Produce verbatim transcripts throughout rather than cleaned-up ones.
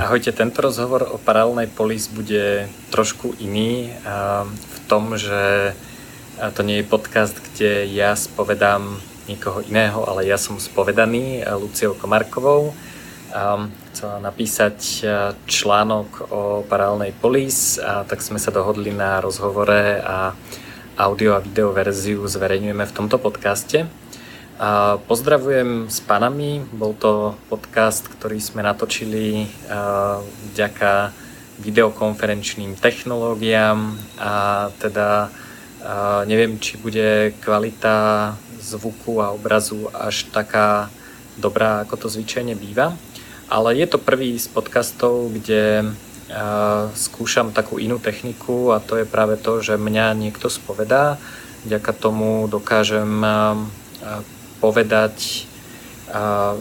Ahojte, tento rozhovor o Paralelnej Polis bude trošku iný v tom, že to nie je podcast, kde ja spovedám niekoho iného, ale ja som spovedaný Luciou Komarkovou. Chcela napísať článok o Paralelnej Polis, a tak sme sa dohodli na rozhovore a audio a video verziu zverejňujeme v tomto podcaste. A pozdravujem s Panami, bol to podcast, ktorý sme natočili vďaka videokonferenčným technológiám a teda a neviem, či bude kvalita zvuku a obrazu až taká dobrá, ako to zvyčajne býva, ale je to prvý z podcastov, kde skúšam takú inú techniku a to je práve to, že mňa niekto spovedá, vďaka tomu dokážem povedať a,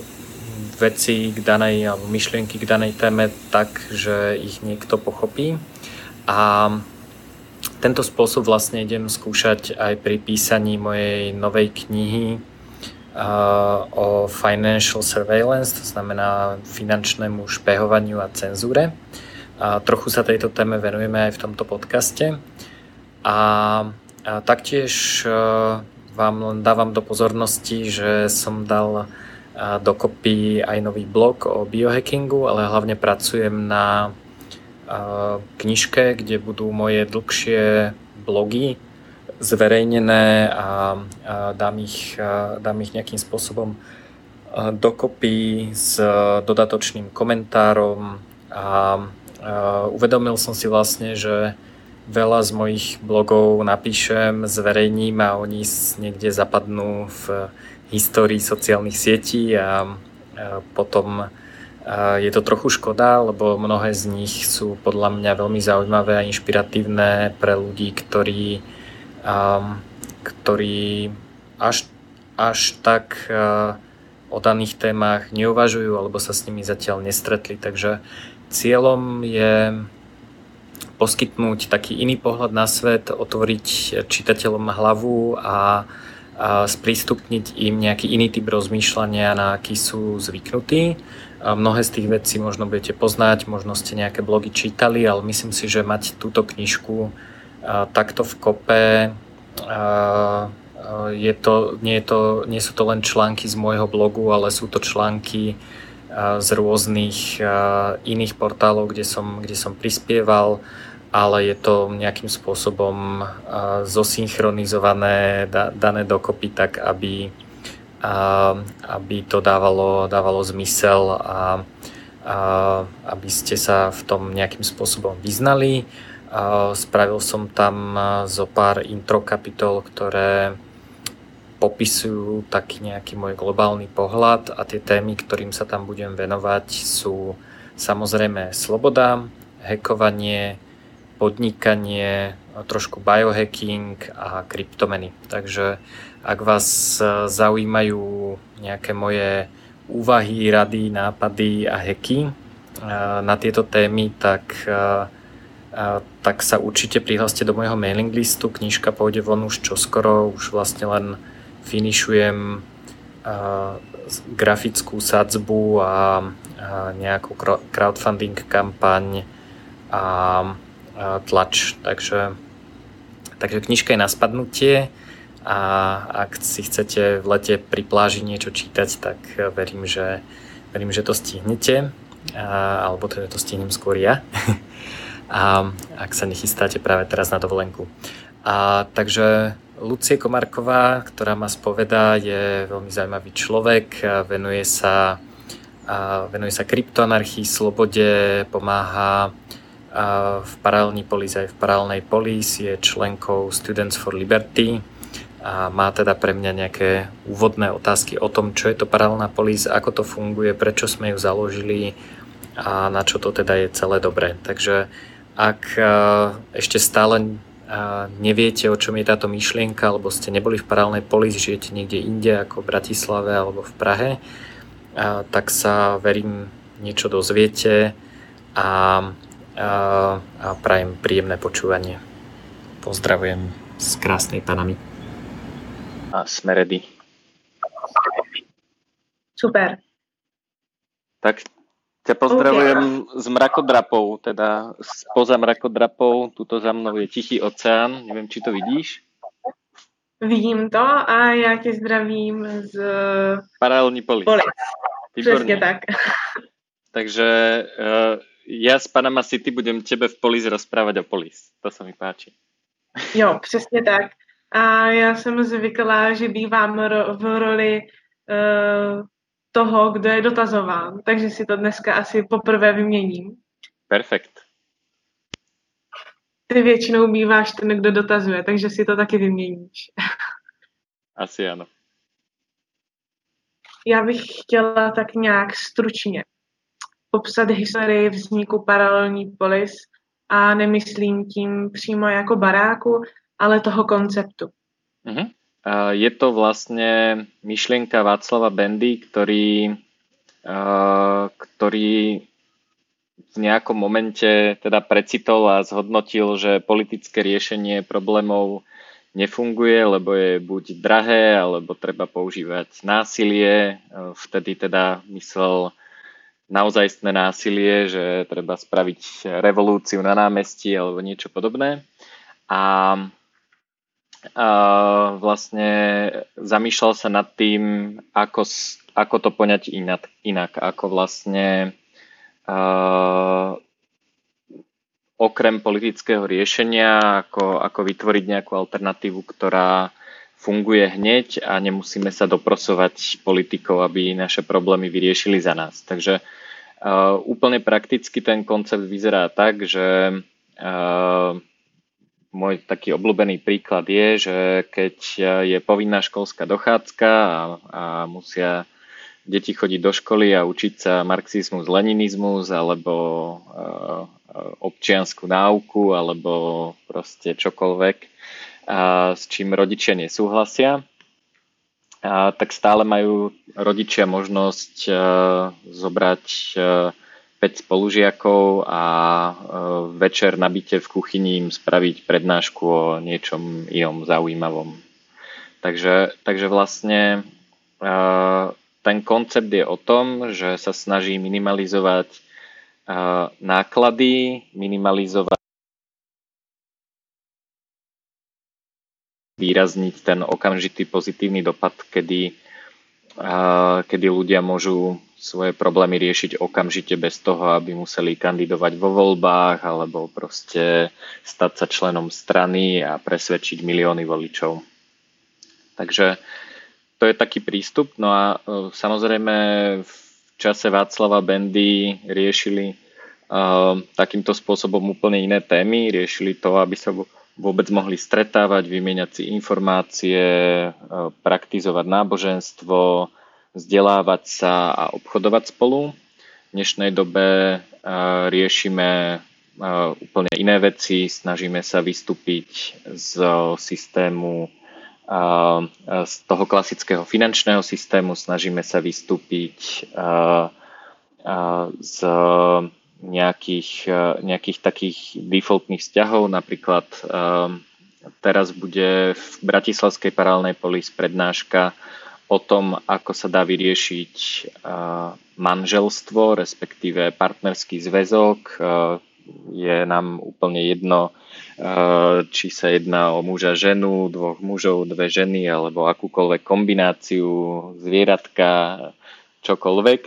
veci k danej, alebo myšlienky k danej téme tak, že ich niekto pochopí. A tento spôsob vlastne idem skúšať aj pri písaní mojej novej knihy a, o financial surveillance, to znamená finančnému špehovaniu a cenzúre. A trochu sa tejto téme venujeme aj v tomto podcaste. A, a taktiež a, vám dávam do pozornosti, že som dal dokopy aj nový blog o biohackingu, ale hlavne pracujem na knižke, kde budú moje dlhšie blogy zverejnené a dám ich, dám ich nejakým spôsobom dokopy s dodatočným komentárom a uvedomil som si vlastne, že veľa z mojich blogov napíšem, zverejním a oni niekde zapadnú v histórii sociálnych sietí a potom je to trochu škoda, lebo mnohé z nich sú podľa mňa veľmi zaujímavé a inšpiratívne pre ľudí, ktorí, ktorí až, až tak o daných témach neuvažujú alebo sa s nimi zatiaľ nestretli. Takže cieľom je poskytnúť taký iný pohľad na svet, otvoriť čitateľom hlavu a, a sprístupniť im nejaký iný typ rozmýšľania, na aký sú zvyknutí. A mnohé z tých vecí možno budete poznať, možno ste nejaké blogy čítali, ale myslím si, že mať túto knižku a, takto v kope, a, a je to, nie, je to, nie sú to len články z môjho blogu, ale sú to články a, z rôznych a, iných portálov, kde som, kde som prispieval, ale je to nejakým spôsobom zosynchronizované, dané dokopy tak, aby, aby to dávalo, dávalo zmysel a, a aby ste sa v tom nejakým spôsobom vyznali. Spravil som tam zo pár intro kapitol, ktoré popisujú taký nejaký môj globálny pohľad a tie témy, ktorým sa tam budem venovať, sú samozrejme sloboda, hackovanie, podnikanie, trošku biohacking a kryptomeny. Takže ak vás zaujímajú nejaké moje úvahy, rady, nápady a hacky na tieto témy, tak, tak sa určite prihláste do môjho mailing listu. Knižka pôjde von už čoskoro, už vlastne len finišujem grafickú sadzbu a nejakú crowdfunding kampaň a tlač, takže, takže knižka je na spadnutie a ak si chcete v lete pri pláži niečo čítať, tak verím, že, verím, že to stihnete a, alebo to, to stihnem skôr ja a ak sa nechystáte práve teraz na dovolenku. A, takže Lucia Komarková, ktorá ma spovedá, je veľmi zaujímavý človek, venuje sa, a, venuje sa kryptoanarchii, slobode, pomáha v Paralelnej Polis aj v Paralelnej Polis, je členkou Students for Liberty a má teda pre mňa nejaké úvodné otázky o tom, čo je to Paralelná Polis, ako to funguje, prečo sme ju založili a na čo to teda je celé dobré. Takže ak ešte stále neviete, o čom je táto myšlienka, alebo ste neboli v Paralelnej Polis, žijete niekde inde ako v Bratislave alebo v Prahe, tak sa verím niečo dozviete a a prajem príjemné počúvanie. Pozdravujem z krásnej Panamy. A sme ready. Super. Tak ťa pozdravujem okay. Z mrakodrapov, teda spoza mrakodrapov. Tuto za mnou je Tichý oceán. Neviem, či to vidíš? Vidím to a ja te zdravím z Paralelní Polis. Všetko tak. Takže ja z Panama City budem tebe v Polis rozprávať o Polis. To sa mi páči. Jo, přesně tak. A já jsem zvyklá, že bývám ro- v roli uh, toho, kdo je dotazován. Takže si to dneska asi poprvé vyměním. Perfekt. Ty většinou býváš ten, kdo dotazuje, takže si to taky vyměníš. Asi ano. Já bych chtěla tak nějak stručně popsat historii vzniku Paralelní Polis a nemyslím tím přímo jako baráku, ale toho konceptu. Uh-huh. Uh, je to vlastne myšlienka Václava Bendy, ktorý, uh, ktorý v nejakom momente teda precitol a zhodnotil, že politické riešenie problémov nefunguje, lebo je buď drahé, alebo treba používať násilie. Uh, vtedy teda myslel naozajstné násilie, že treba spraviť revolúciu na námestí alebo niečo podobné. A Uh, vlastne zamýšľal sa nad tým, ako, ako to poňať inak, inak ako vlastne uh, okrem politického riešenia, ako, ako vytvoriť nejakú alternatívu, ktorá funguje hneď a nemusíme sa doprosovať politikov, aby naše problémy vyriešili za nás. Takže uh, úplne prakticky ten koncept vyzerá tak, že uh, môj taký obľúbený príklad je, že keď je povinná školská dochádzka a, a musia deti chodiť do školy a učiť sa marxizmus, leninizmus alebo e, občiansku náuku alebo proste čokoľvek, a s čím rodičia nesúhlasia, a tak stále majú rodičia možnosť e, zobrať e, päť spolužiakov a večer na byte v kuchyni im spraviť prednášku o niečom inom zaujímavom. Takže, takže vlastne ten koncept je o tom, že sa snaží minimalizovať náklady, minimalizovať, výrazniť ten okamžitý pozitívny dopad, kedy kedy ľudia môžu svoje problémy riešiť okamžite bez toho, aby museli kandidovať vo voľbách alebo proste stať sa členom strany a presvedčiť milióny voličov. Takže to je taký prístup. No a samozrejme v čase Václava Bendy riešili uh, takýmto spôsobom úplne iné témy. Riešili to, aby sa vôbec mohli stretávať, vymieňať si informácie, praktizovať náboženstvo, vzdelávať sa a obchodovať spolu. V dnešnej dobe riešime úplne iné veci, snažíme sa vystúpiť z systému, z toho klasického finančného systému, snažíme sa vystúpiť z Nejakých, nejakých takých defaultných vzťahov. Napríklad teraz bude v Bratislavskej Paralelnej Polis prednáška o tom, ako sa dá vyriešiť manželstvo, respektíve partnerský zväzok. Je nám úplne jedno, či sa jedná o muža ženu, dvoch mužov, dve ženy, alebo akúkoľvek kombináciu, zvieratka, čokoľvek.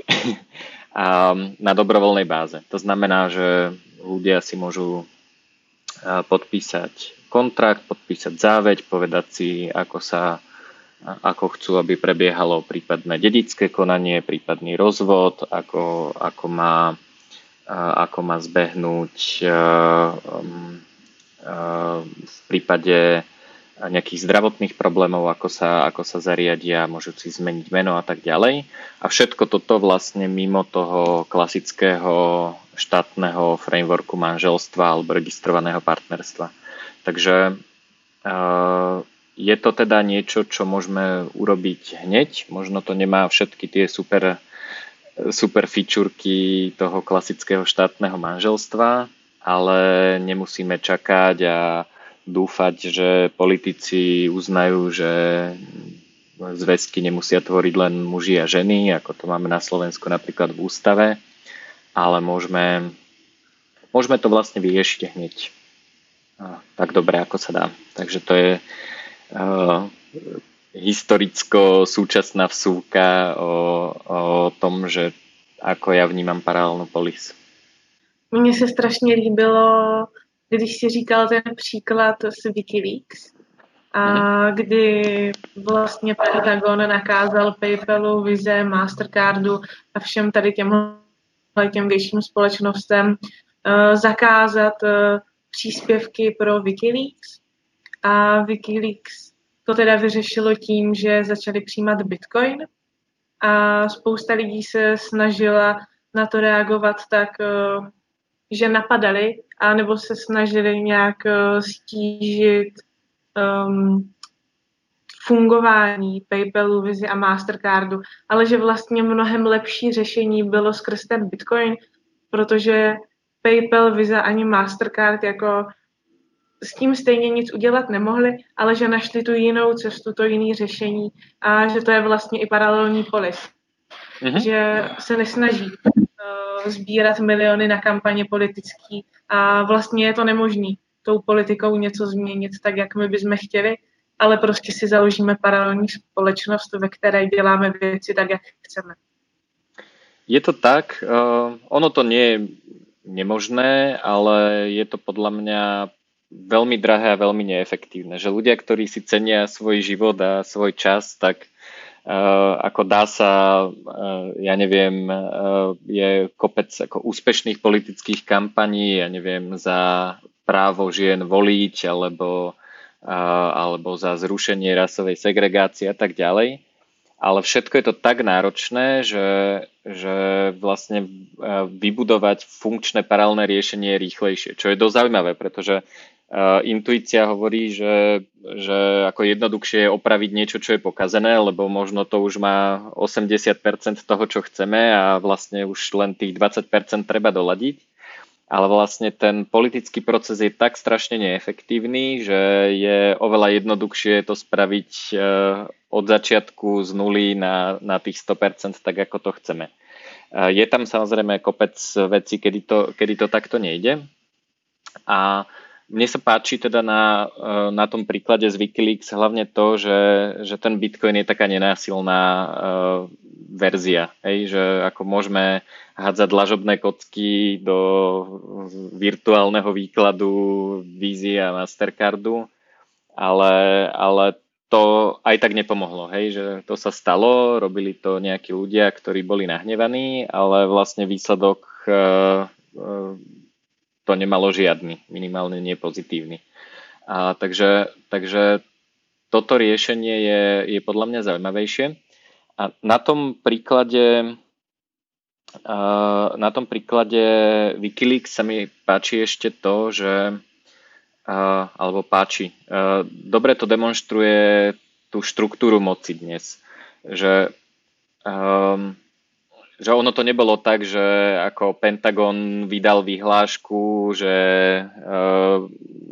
A na dobrovoľnej báze. To znamená, že ľudia si môžu podpísať kontrakt, podpísať záveď, povedať si, ako sa, ako chcú, aby prebiehalo prípadné dedické konanie, prípadný rozvod, ako, ako, má, ako má zbehnúť v prípade nejakých zdravotných problémov, ako sa, ako sa zariadia, môžu si zmeniť meno a tak ďalej. A všetko toto vlastne mimo toho klasického štátneho frameworku manželstva alebo registrovaného partnerstva. Takže je to teda niečo, čo môžeme urobiť hneď. Možno to nemá všetky tie super, super fičúrky toho klasického štátneho manželstva, ale nemusíme čakať a dúfať, že politici uznajú, že zväzky nemusia tvoriť len muži a ženy, ako to máme na Slovensku napríklad v ústave, ale môžeme, môžeme to vlastne vyriešiť hneď tak dobre, ako sa dá. Takže to je uh, historicko-súčasná vsúka o, o tom, že ako ja vnímám paralelnú polis. Mně se strašně líbilo, když si říkal ten příklad z Wikileaks, a kdy vlastně Pentagon nakázal Paypalu, Vize, Mastercardu a všem tady těm, těm větším společnostem uh, zakázat uh, příspěvky pro Wikileaks. A Wikileaks to teda vyřešilo tím, že začali přijímat Bitcoin a spousta lidí se snažila na to reagovat tak, uh, že napadali a nebo se snažili nějak uh, stížit Um, fungování PayPalu, Visy a Mastercardu, ale že vlastně mnohem lepší řešení bylo skrz ten Bitcoin, protože PayPal, Visa ani Mastercard jako s tím stejně nic udělat nemohli, ale že našli tu jinou cestu, to jiný řešení a že to je vlastně i paralelní polis. Mhm. Že se nesnaží uh, sbírat miliony na kampaně politický a vlastně je to nemožný. Tou politikou něco změnit tak, jak my bychom chtěli, ale prostě si založíme paralelní společnost, ve které děláme věci tak, jak chceme. Je to tak, uh, ono to nie je nemožné, ale je to podľa mňa veľmi drahé a veľmi neefektívne, že ľudia, ktorí si cenia svoj život a svoj čas, tak Uh, ako dá sa, uh, ja neviem, uh, je kopec ako úspešných politických kampaní, ja neviem, za právo žien voliť, alebo, uh, alebo za zrušenie rasovej segregácie a tak ďalej. Ale všetko je to tak náročné, že, že vlastne uh, vybudovať funkčné paralelné riešenie je rýchlejšie, čo je dosť zaujímavé, pretože Uh, intuícia hovorí, že, že ako jednoduchšie je opraviť niečo, čo je pokazené, lebo možno to už má osemdesiat percent toho, čo chceme a vlastne už len tých dvadsať percent treba doladiť. Ale vlastne ten politický proces je tak strašne neefektívny, že je oveľa jednoduchšie to spraviť uh, od začiatku z nuly na, na tých sto percent tak, ako to chceme. Uh, je tam samozrejme kopec vecí, kedy to, kedy to takto nejde. A mne sa páči teda na, na tom príklade z Wikileaks hlavne to, že, že ten Bitcoin je taká nenásilná uh, verzia. Hej? Že ako môžeme hádzať dlažobné kocky do virtuálneho výkladu Visy a Mastercardu, ale, ale to aj tak nepomohlo. Hej? Že to sa stalo, robili to nejakí ľudia, ktorí boli nahnevaní, ale vlastne výsledok Uh, uh, to nemalo žiadny, minimálne nie pozitívny. A takže, takže toto riešenie je, je podľa mňa zaujímavejšie. A na tom príklade na tom príklade Wikileaks sa mi páči ešte to, že alebo páči. Dobre to demonstruje tú štruktúru moci dnes. Že um, že ono to nebolo tak, že ako Pentagon vydal vyhlášku, že,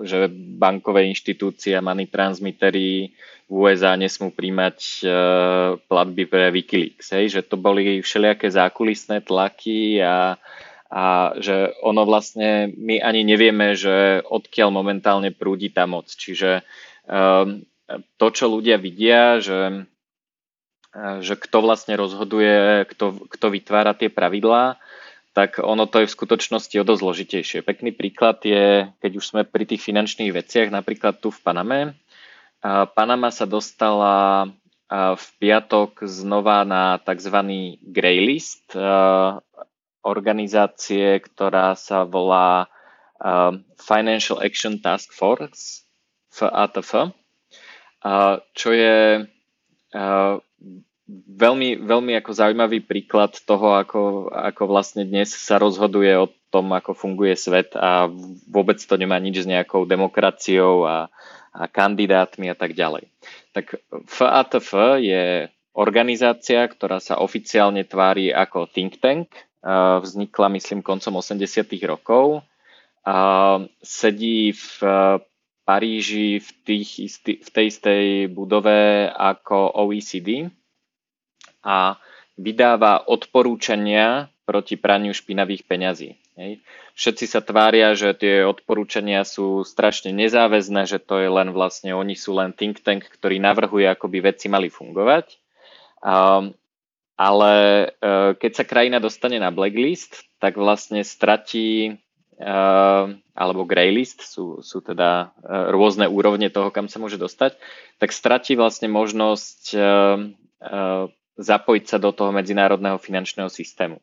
že bankové inštitúcie a money transmittery v ú es á nesmú príjmať platby pre Wikileaks. Hej? Že to boli všelijaké zákulisné tlaky a, a že ono vlastne, my ani nevieme, že odkiaľ momentálne prúdi tá moc. Čiže to, čo ľudia vidia, že že kto vlastne rozhoduje, kto, kto vytvára tie pravidlá, tak ono to je v skutočnosti o dosť zložitejšie. Pekný príklad je, keď už sme pri tých finančných veciach, napríklad tu v Paname. Panama sa dostala v piatok znova na tzv. Grey list organizácie, ktorá sa volá Financial Action Task Force, F A T F, čo je veľmi, veľmi ako zaujímavý príklad toho, ako, ako vlastne dnes sa rozhoduje o tom, ako funguje svet a vôbec to nemá nič s nejakou demokraciou a, a kandidátmi a tak ďalej. Tak F A T F je organizácia, ktorá sa oficiálne tvári ako think tank. Vznikla, myslím, koncom osemdesiatych rokov sedí v Paríži v, tých istý, v tej istej budove ako ó é cé dé a vydáva odporúčania proti praniu špinavých peňazí. Všetci sa tvária, že tie odporúčania sú strašne nezáväzné, že to je len vlastne, oni sú len think tank, ktorý navrhuje, ako by veci mali fungovať. Um, ale uh, keď sa krajina dostane na blacklist, tak vlastne stratí, uh, alebo greylist, sú, sú teda uh, rôzne úrovne toho, kam sa môže dostať, tak stratí vlastne možnosť uh, uh, zapojiť sa do toho medzinárodného finančného systému.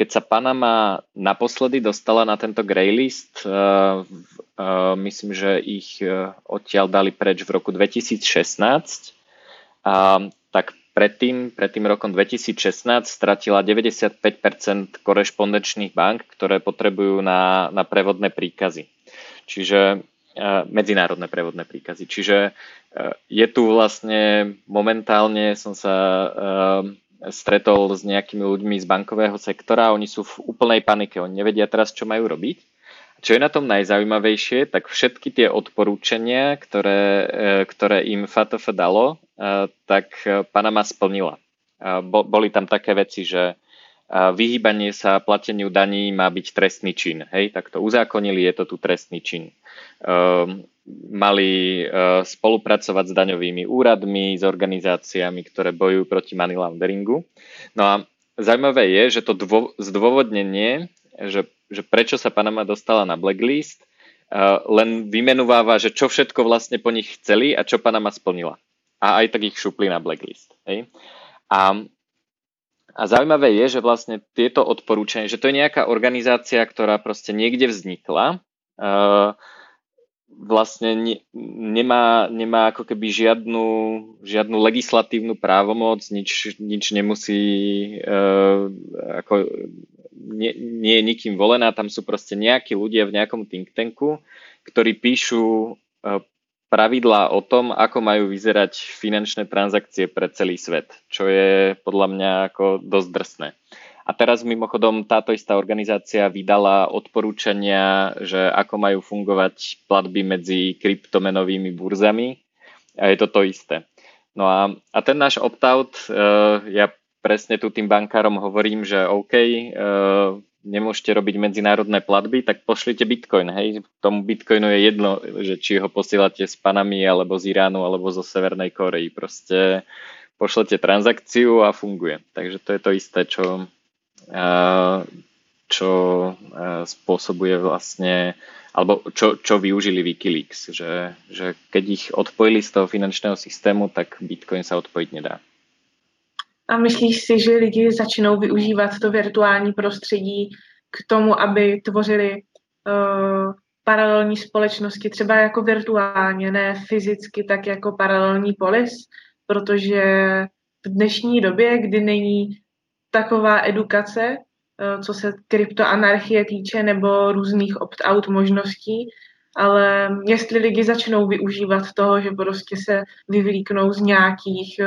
Keď sa Panama naposledy dostala na tento greylist, uh, uh, myslím, že ich uh, odtiaľ dali preč v roku dvetisícšestnásť, uh, tak predtým, predtým rokom dvetisícšestnásť stratila deväťdesiatpäť percent korešpondenčných bank, ktoré potrebujú na, na prevodné príkazy. Čiže uh, medzinárodné prevodné príkazy. Čiže uh, je tu vlastne momentálne, som sa... Uh, stretol s nejakými ľuďmi z bankového sektora, oni sú v úplnej panike, oni nevedia teraz, čo majú robiť. Čo je na tom najzaujímavejšie, tak všetky tie odporúčania, ktoré, ktoré im ef á té ef dalo, tak Panama splnila. Boli tam také veci, že vyhýbanie sa plateniu daní má byť trestný čin. Hej, tak to uzákonili, je to tu trestný čin. Mali uh, spolupracovať s daňovými úradmi, s organizáciami, ktoré bojujú proti money launderingu. No a zaujímavé je, že to dvo- zdôvodnenie, že, že prečo sa Panama dostala na blacklist, uh, len vymenováva, že čo všetko vlastne po nich chceli a čo Panama splnila. A aj tak ich šupli na blacklist. Hej. A, a zaujímavé je, že vlastne tieto odporúčania, že to je nejaká organizácia, ktorá proste niekde vznikla, uh, vlastne ne, nemá, nemá ako keby žiadnu, žiadnu legislatívnu právomoc, nič, nič nemusí, e, ako nie, nie je nikým volená, tam sú proste nejakí ľudia v nejakom think tanku, ktorí píšu e, pravidlá o tom, ako majú vyzerať finančné transakcie pre celý svet, čo je podľa mňa ako dosť drsné. A teraz mimochodom táto istá organizácia vydala odporúčania, že ako majú fungovať platby medzi kryptomenovými burzami. A je to to isté. No a, a ten náš opt-out, e, ja presne tu tým bankárom hovorím, že OK, e, nemôžete robiť medzinárodné platby, tak pošlite Bitcoin. Hej, tomu Bitcoinu je jedno, že či ho posielate z Panamy, alebo z Iránu, alebo zo Severnej Korei. Proste pošlete transakciu a funguje. Takže to je to isté, čo... čo spôsobuje vlastne, alebo čo, čo využili Wikileaks, že, že keď ich odpojili z toho finančného systému, tak Bitcoin sa odpojiť nedá. A myslíš si, že lidi začnou využívat to virtuální prostředí k tomu, aby tvořili uh, paralelní společnosti, třeba jako virtuálně, ne fyzicky, tak jako paralelní polis, protože v dnešní době, kdy není taková edukace, co se kryptoanarchie týče, nebo různých opt-out možností, ale jestli lidi začnou využívat toho, že prostě se vyvlíknou z nějakých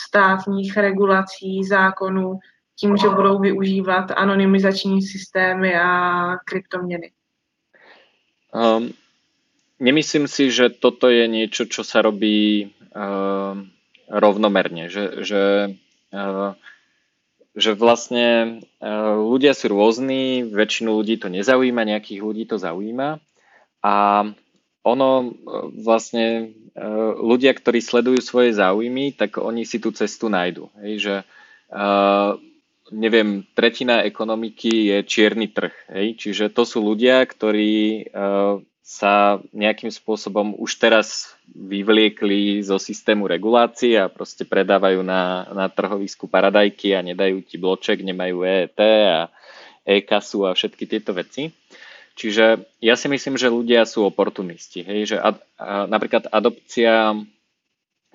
státních regulací, zákonů, tím, že budou využívat anonymizační systémy a kryptoměny. Um, nemyslím si, že toto je niečo, čo sa robí uh, rovnomerne, že... že uh, že vlastne ľudia sú rôzni, väčšinu ľudí to nezaujíma, nejakých ľudí to zaujíma a ono vlastne ľudia, ktorí sledujú svoje záujmy, tak oni si tú cestu nájdu. Hej, že neviem, tretina ekonomiky je čierny trh. Hej, čiže to sú ľudia, ktorí sa nejakým spôsobom už teraz vyvliekli zo systému regulácií a proste predávajú na, na trhovisku paradajky a nedajú ti bloček, nemajú é é té a e-kasu a všetky tieto veci. Čiže ja si myslím, že ľudia sú oportunisti. Hej? Že ad, a, napríklad adopcia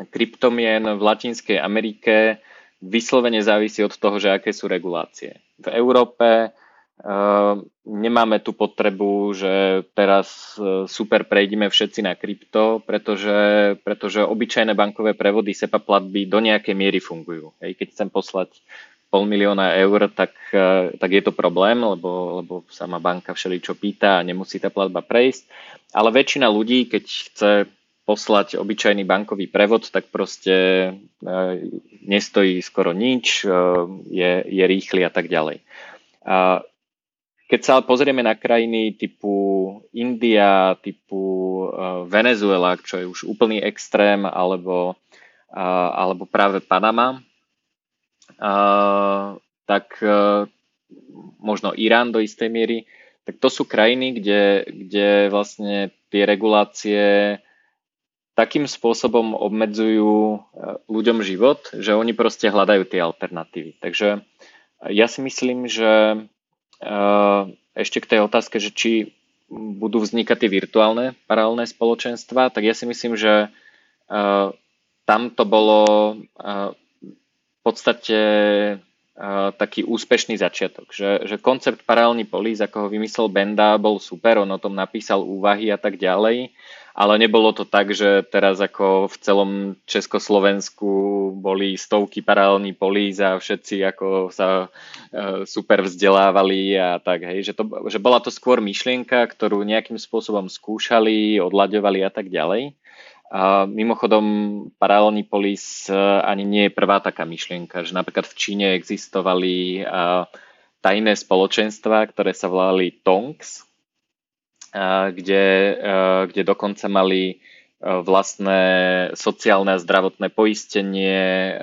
kryptomien v Latinskej Amerike vyslovene závisí od toho, že aké sú regulácie. V Európe Uh, nemáme tu potrebu, že teraz uh, super prejdeme všetci na krypto, pretože, pretože obyčajné bankové prevody SEPA platby do nejakej miery fungujú. Hej, keď chcem poslať pol milióna eur, tak, tak je to problém, lebo, lebo sama banka všeličo pýta a nemusí tá platba prejsť. Ale väčšina ľudí, keď chce poslať obyčajný bankový prevod, tak proste nestojí skoro nič, je, je rýchly a tak ďalej. A keď sa pozrieme na krajiny typu India, typu Venezuela, čo je už úplný extrém, alebo, alebo práve Panama, Uh, tak uh, možno Irán do istej miery, tak to sú krajiny, kde, kde vlastne tie regulácie takým spôsobom obmedzujú ľuďom život, že oni proste hľadajú tie alternatívy. Takže ja si myslím, že uh, ešte k tej otázke, že či budú vznikať tie virtuálne paralelné spoločenstva, tak ja si myslím, že uh, tam to bolo... Uh, v podstate uh, taký úspešný začiatok, že, že koncept paralelný polis, ako ho vymyslel Benda, bol super, on o tom napísal úvahy a tak ďalej, ale nebolo to tak, že teraz ako v celom Československu boli stovky paralelní polís a všetci ako sa uh, super vzdelávali a tak, hej, že, to, že bola to skôr myšlienka, ktorú nejakým spôsobom skúšali, odlaďovali a tak ďalej. A mimochodom, paralelný polis ani nie je prvá taká myšlienka, že napríklad v Číne existovali tajné spoločenstvá, ktoré sa volali Tongs, kde, kde dokonca mali vlastné sociálne a zdravotné poistenie,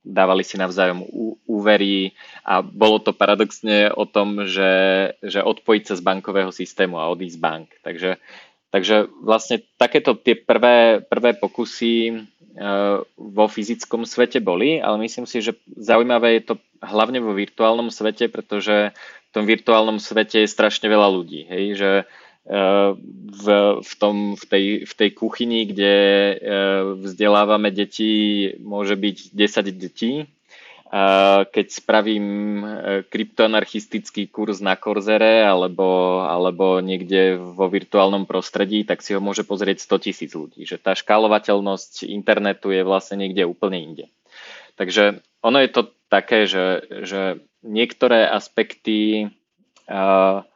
dávali si navzájom úvery a bolo to paradoxne o tom, že, že odpojiť sa z bankového systému a odísť z bank. Takže Takže vlastne takéto tie prvé, prvé pokusy vo fyzickom svete boli, ale myslím si, že zaujímavé je to hlavne vo virtuálnom svete, pretože v tom virtuálnom svete je strašne veľa ľudí. Hej? Že v, v, tom, v, tej, v tej kuchyni, kde vzdelávame deti, môže byť desať detí. Keď spravím kryptoanarchistický kurz na Coursere alebo, alebo niekde vo virtuálnom prostredí, tak si ho môže pozrieť sto tisíc ľudí. Že tá škálovateľnosť internetu je vlastne niekde úplne inde. Takže ono je to také, že, že niektoré aspekty uh,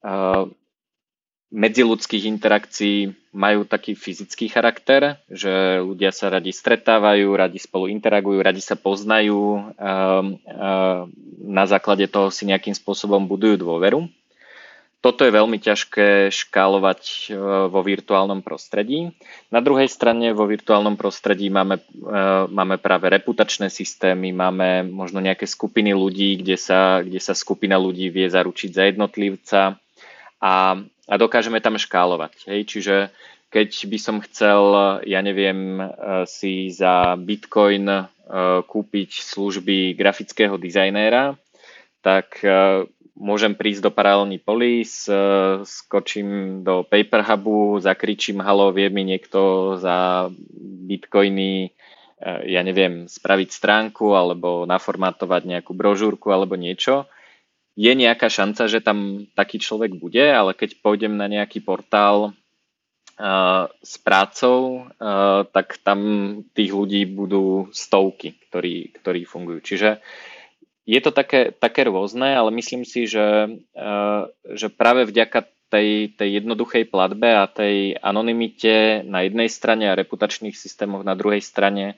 uh, medziľudských interakcií majú taký fyzický charakter, že ľudia sa radi stretávajú, radi spolu interagujú, radi sa poznajú, na základe toho si nejakým spôsobom budujú dôveru. Toto je veľmi ťažké škálovať vo virtuálnom prostredí. Na druhej strane vo virtuálnom prostredí máme, máme práve reputačné systémy, máme možno nejaké skupiny ľudí, kde sa, kde sa skupina ľudí vie zaručiť za jednotlivca a A dokážeme tam škálovať. Hej? Čiže keď by som chcel, ja neviem, si za Bitcoin kúpiť služby grafického dizajnéra, tak môžem prísť do paralelný polis, skočím do PayPal hubu, zakričím halo, vie mi niekto za Bitcoiny, ja neviem, spraviť stránku alebo naformatovať nejakú brožúrku alebo niečo. Je nejaká šanca, že tam taký človek bude, ale keď pôjdem na nejaký portál uh, s prácou, uh, tak tam tých ľudí budú stovky, ktorí, ktorí fungujú. Čiže je to také, také rôzne, ale myslím si, že, uh, že práve vďaka tej, tej jednoduchej platbe a tej anonymite na jednej strane a reputačných systémoch na druhej strane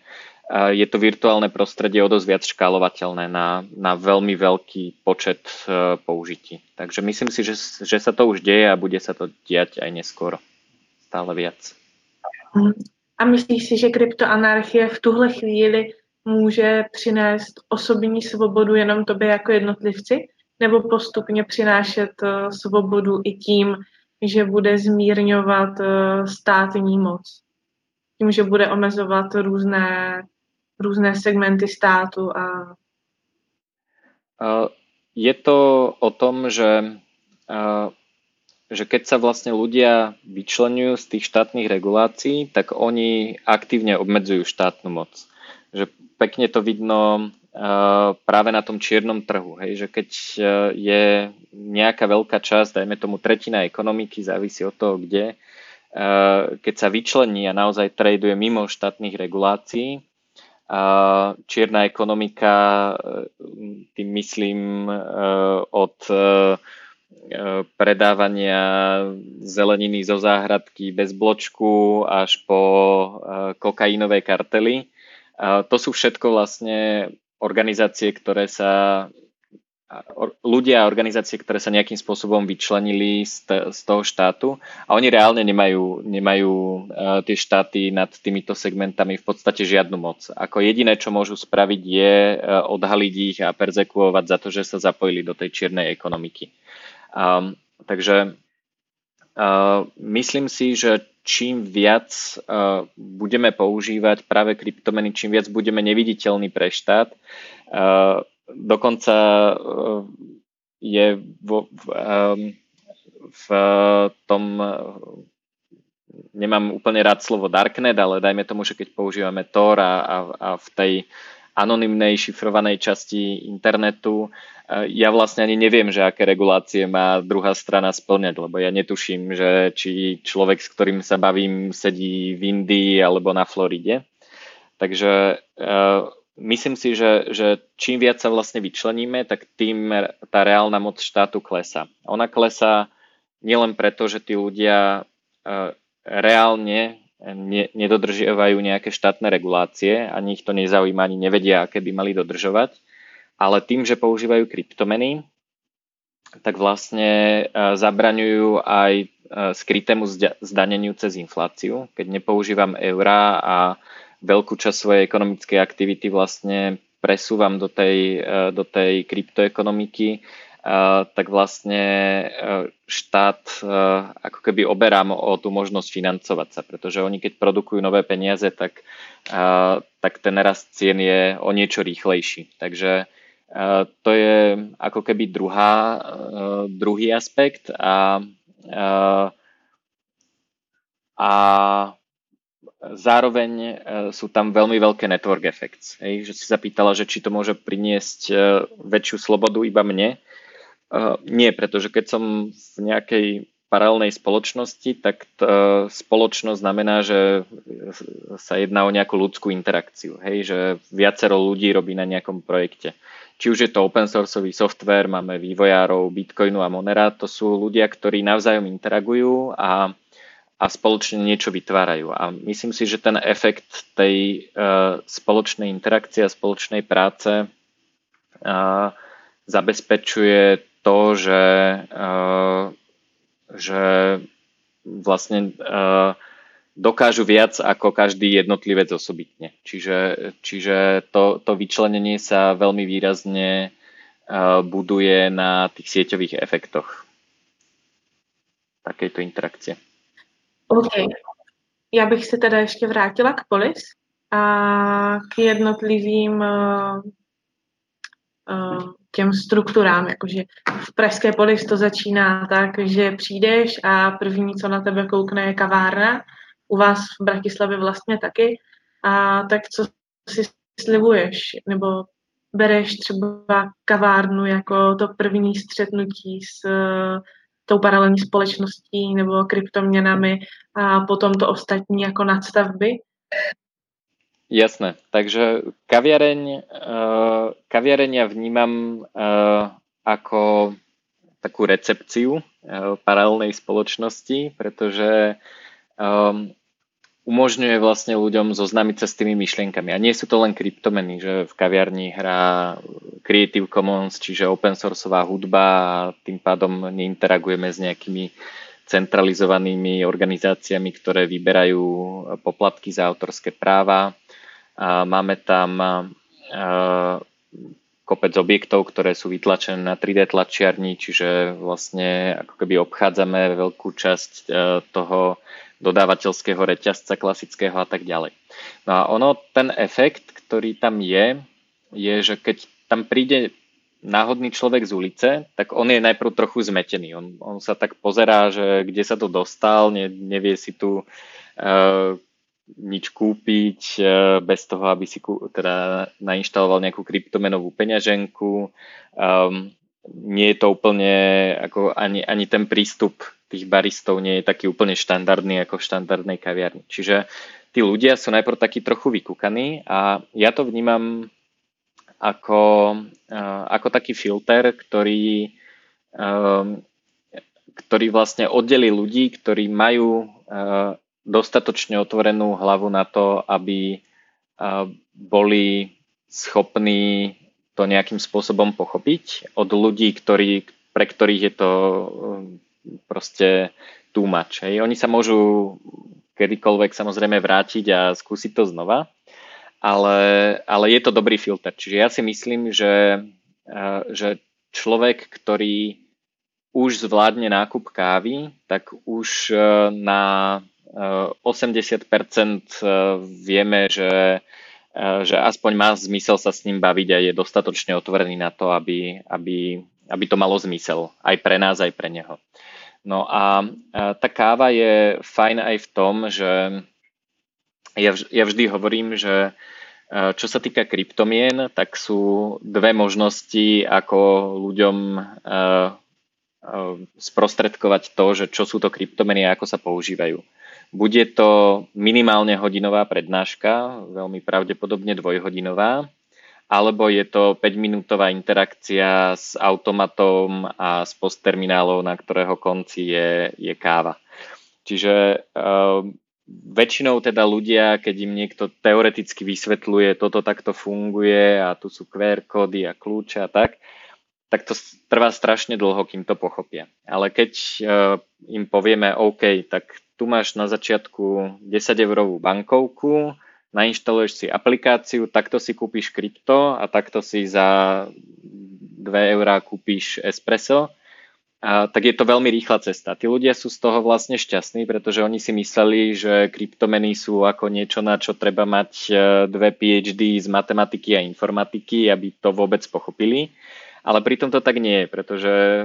je to virtuálne prostredie o dosť viac škálovateľné na, na veľmi veľký počet uh, použití. Takže myslím si, že, že sa to už deje a bude sa to diať aj neskôr. Stále viac. A myslíš si, že kryptoanarchie v tuhle chvíli může přinést osobní svobodu jenom tobě jako jednotlivci? Nebo postupně přinášet uh, svobodu i tím, že bude zmírňovat uh, státní moc? Tím, že bude omezovat různé různé segmenty státu. A... Je to o tom, že, že keď sa vlastne ľudia vyčlenujú z tých štátnych regulácií, tak oni aktívne obmedzujú štátnu moc. Že pekne to vidno práve na tom čiernom trhu. Hej? Že keď je nejaká veľká časť, dajme tomu tretina ekonomiky, závisí od toho, kde, keď sa vyčlení a naozaj traduje mimo štátnych regulácií, Čierna ekonomika, tým myslím od predávania zeleniny zo záhradky bez bločku až po kokainové kartely. To sú všetko vlastne organizácie, ktoré sa ľudia a organizácie, ktoré sa nejakým spôsobom vyčlenili z, t- z toho štátu, a oni reálne nemajú, nemajú uh, tie štáty nad týmito segmentami v podstate žiadnu moc. Ako jediné, čo môžu spraviť, je uh, odhaliť ich a perzekuovať za to, že sa zapojili do tej čiernej ekonomiky. Um, takže uh, myslím si, že čím viac uh, budeme používať práve kryptomeny, čím viac budeme neviditeľní pre štát, uh, dokonca je v, v, v tom, nemám úplne rád slovo darknet, ale dajme tomu, že keď používame Tor a, a, a v tej anonymnej, šifrovanej časti internetu, ja vlastne ani neviem, že aké regulácie má druhá strana splňať, lebo ja netuším, že či človek, s ktorým sa bavím, sedí v Indii alebo na Floride. Takže myslím si, že, že čím viac sa vlastne vyčleníme, tak tým tá reálna moc štátu klesá. Ona klesá nielen preto, že tí ľudia reálne ne, nedodržiavajú nejaké štátne regulácie, ani ich to nezaujíma, ani nevedia, aké by mali dodržovať, ale tým, že používajú kryptomeny, tak vlastne zabraňujú aj skrytému zdaneniu cez infláciu. Keď nepoužívam eurá a veľkú časť svojej ekonomickej aktivity vlastne presúvam do tej, do tej kryptoekonomiky, tak vlastne štát ako keby oberám o tú možnosť financovať sa, pretože oni keď produkujú nové peniaze, tak, tak ten rast cien je o niečo rýchlejší. Takže to je ako keby druhá, druhý aspekt a, a zároveň sú tam veľmi veľké network effects. Hej, že si zapýtala, že či to môže priniesť väčšiu slobodu iba mne. Nie, pretože keď som v nejakej paralelnej spoločnosti, tak spoločnosť znamená, že sa jedná o nejakú ľudskú interakciu. Hej, že viacero ľudí robí na nejakom projekte. Či už je to open sourceový software, máme vývojárov Bitcoinu a Monera, to sú ľudia, ktorí navzájom interagujú a a spoločne niečo vytvárajú. A myslím si, že ten efekt tej uh, spoločnej interakcie a spoločnej práce uh, zabezpečuje to, že, uh, že vlastne uh, dokážu viac ako každý jednotlivec osobitne. Čiže, čiže to, to vyčlenenie sa veľmi výrazne uh, buduje na tých sieťových efektoch takejto interakcie. OK. Já bych se teda ještě vrátila k polis a k jednotlivým uh, těm strukturám. Jakože v pražské polis to začíná tak, že přijdeš a první, co na tebe koukne, je kavárna. U vás v Bratislavě vlastně taky. A tak co si slibuješ? Nebo bereš třeba kavárnu jako to první střetnutí s uh, tou paralelní společností nebo kryptoměnami a potom to ostatní jako nadstavby? Jasné, takže kaviareň, kaviareň ja vnímam ako takú recepciu paralelnej spoločnosti, pretože umožňuje vlastne ľuďom zoznámiť sa s tými myšlienkami. A nie sú to len kryptomeny, že v kaviarni hrá Creative Commons, čiže open sourceová hudba a tým pádom neinteragujeme s nejakými centralizovanými organizáciami, ktoré vyberajú poplatky za autorské práva. A máme tam kopec objektov, ktoré sú vytlačené na tri dé tlačiarni, čiže vlastne ako keby obchádzame veľkú časť toho dodávateľského reťazca, klasického a tak ďalej. No a ono, ten efekt, ktorý tam je, je, že keď tam príde náhodný človek z ulice, tak on je najprv trochu zmetený. On, on sa tak pozerá, že kde sa to dostal, ne, nevie si tu uh, nič kúpiť, uh, bez toho, aby si kú, teda nainštaloval nejakú kryptomenovú peňaženku. Um, nie je to úplne, ako ani, ani ten prístup tých baristov nie je taký úplne štandardný ako v štandardnej kaviarni. Čiže tí ľudia sú najprv takí trochu vykúkaní a ja to vnímam ako, ako taký filter, ktorý, ktorý vlastne oddelí ľudí, ktorí majú dostatočne otvorenú hlavu na to, aby boli schopní to nejakým spôsobom pochopiť, od ľudí, ktorí, pre ktorých je to proste too much. Hej. Oni sa môžu kedykoľvek samozrejme vrátiť a skúsiť to znova, ale, ale je to dobrý filter. Čiže ja si myslím, že, že človek, ktorý už zvládne nákup kávy, tak už na osemdesiat percent vieme, že, že aspoň má zmysel sa s ním baviť a je dostatočne otvorený na to, aby, aby, aby to malo zmysel. Aj pre nás, aj pre neho. No a tá káva je fajn aj v tom, že ja, ja vždy hovorím, že čo sa týka kryptomien, tak sú dve možnosti, ako ľuďom sprostredkovať to, že čo sú to kryptomeny a ako sa používajú. Bude to minimálne hodinová prednáška, veľmi pravdepodobne dvojhodinová, alebo je to päťminútová interakcia s automatom a s postterminálov, na ktorého konci je, je káva. Čiže uh, väčšinou teda ľudia, keď im niekto teoreticky vysvetľuje, toto takto funguje a tu sú kú ér kódy a kľúče a tak, tak to trvá strašne dlho, kým to pochopia. Ale keď uh, im povieme OK, tak tu máš na začiatku desaťeurovú bankovku, nainštaluješ si aplikáciu, takto si kúpiš krypto a takto si za dve eurá kúpiš espresso, a tak je to veľmi rýchla cesta. Tí ľudia sú z toho vlastne šťastní, pretože oni si mysleli, že kryptomeny sú ako niečo, na čo treba mať dve PhD z matematiky a informatiky, aby to vôbec pochopili. Ale pritom to tak nie je, pretože e,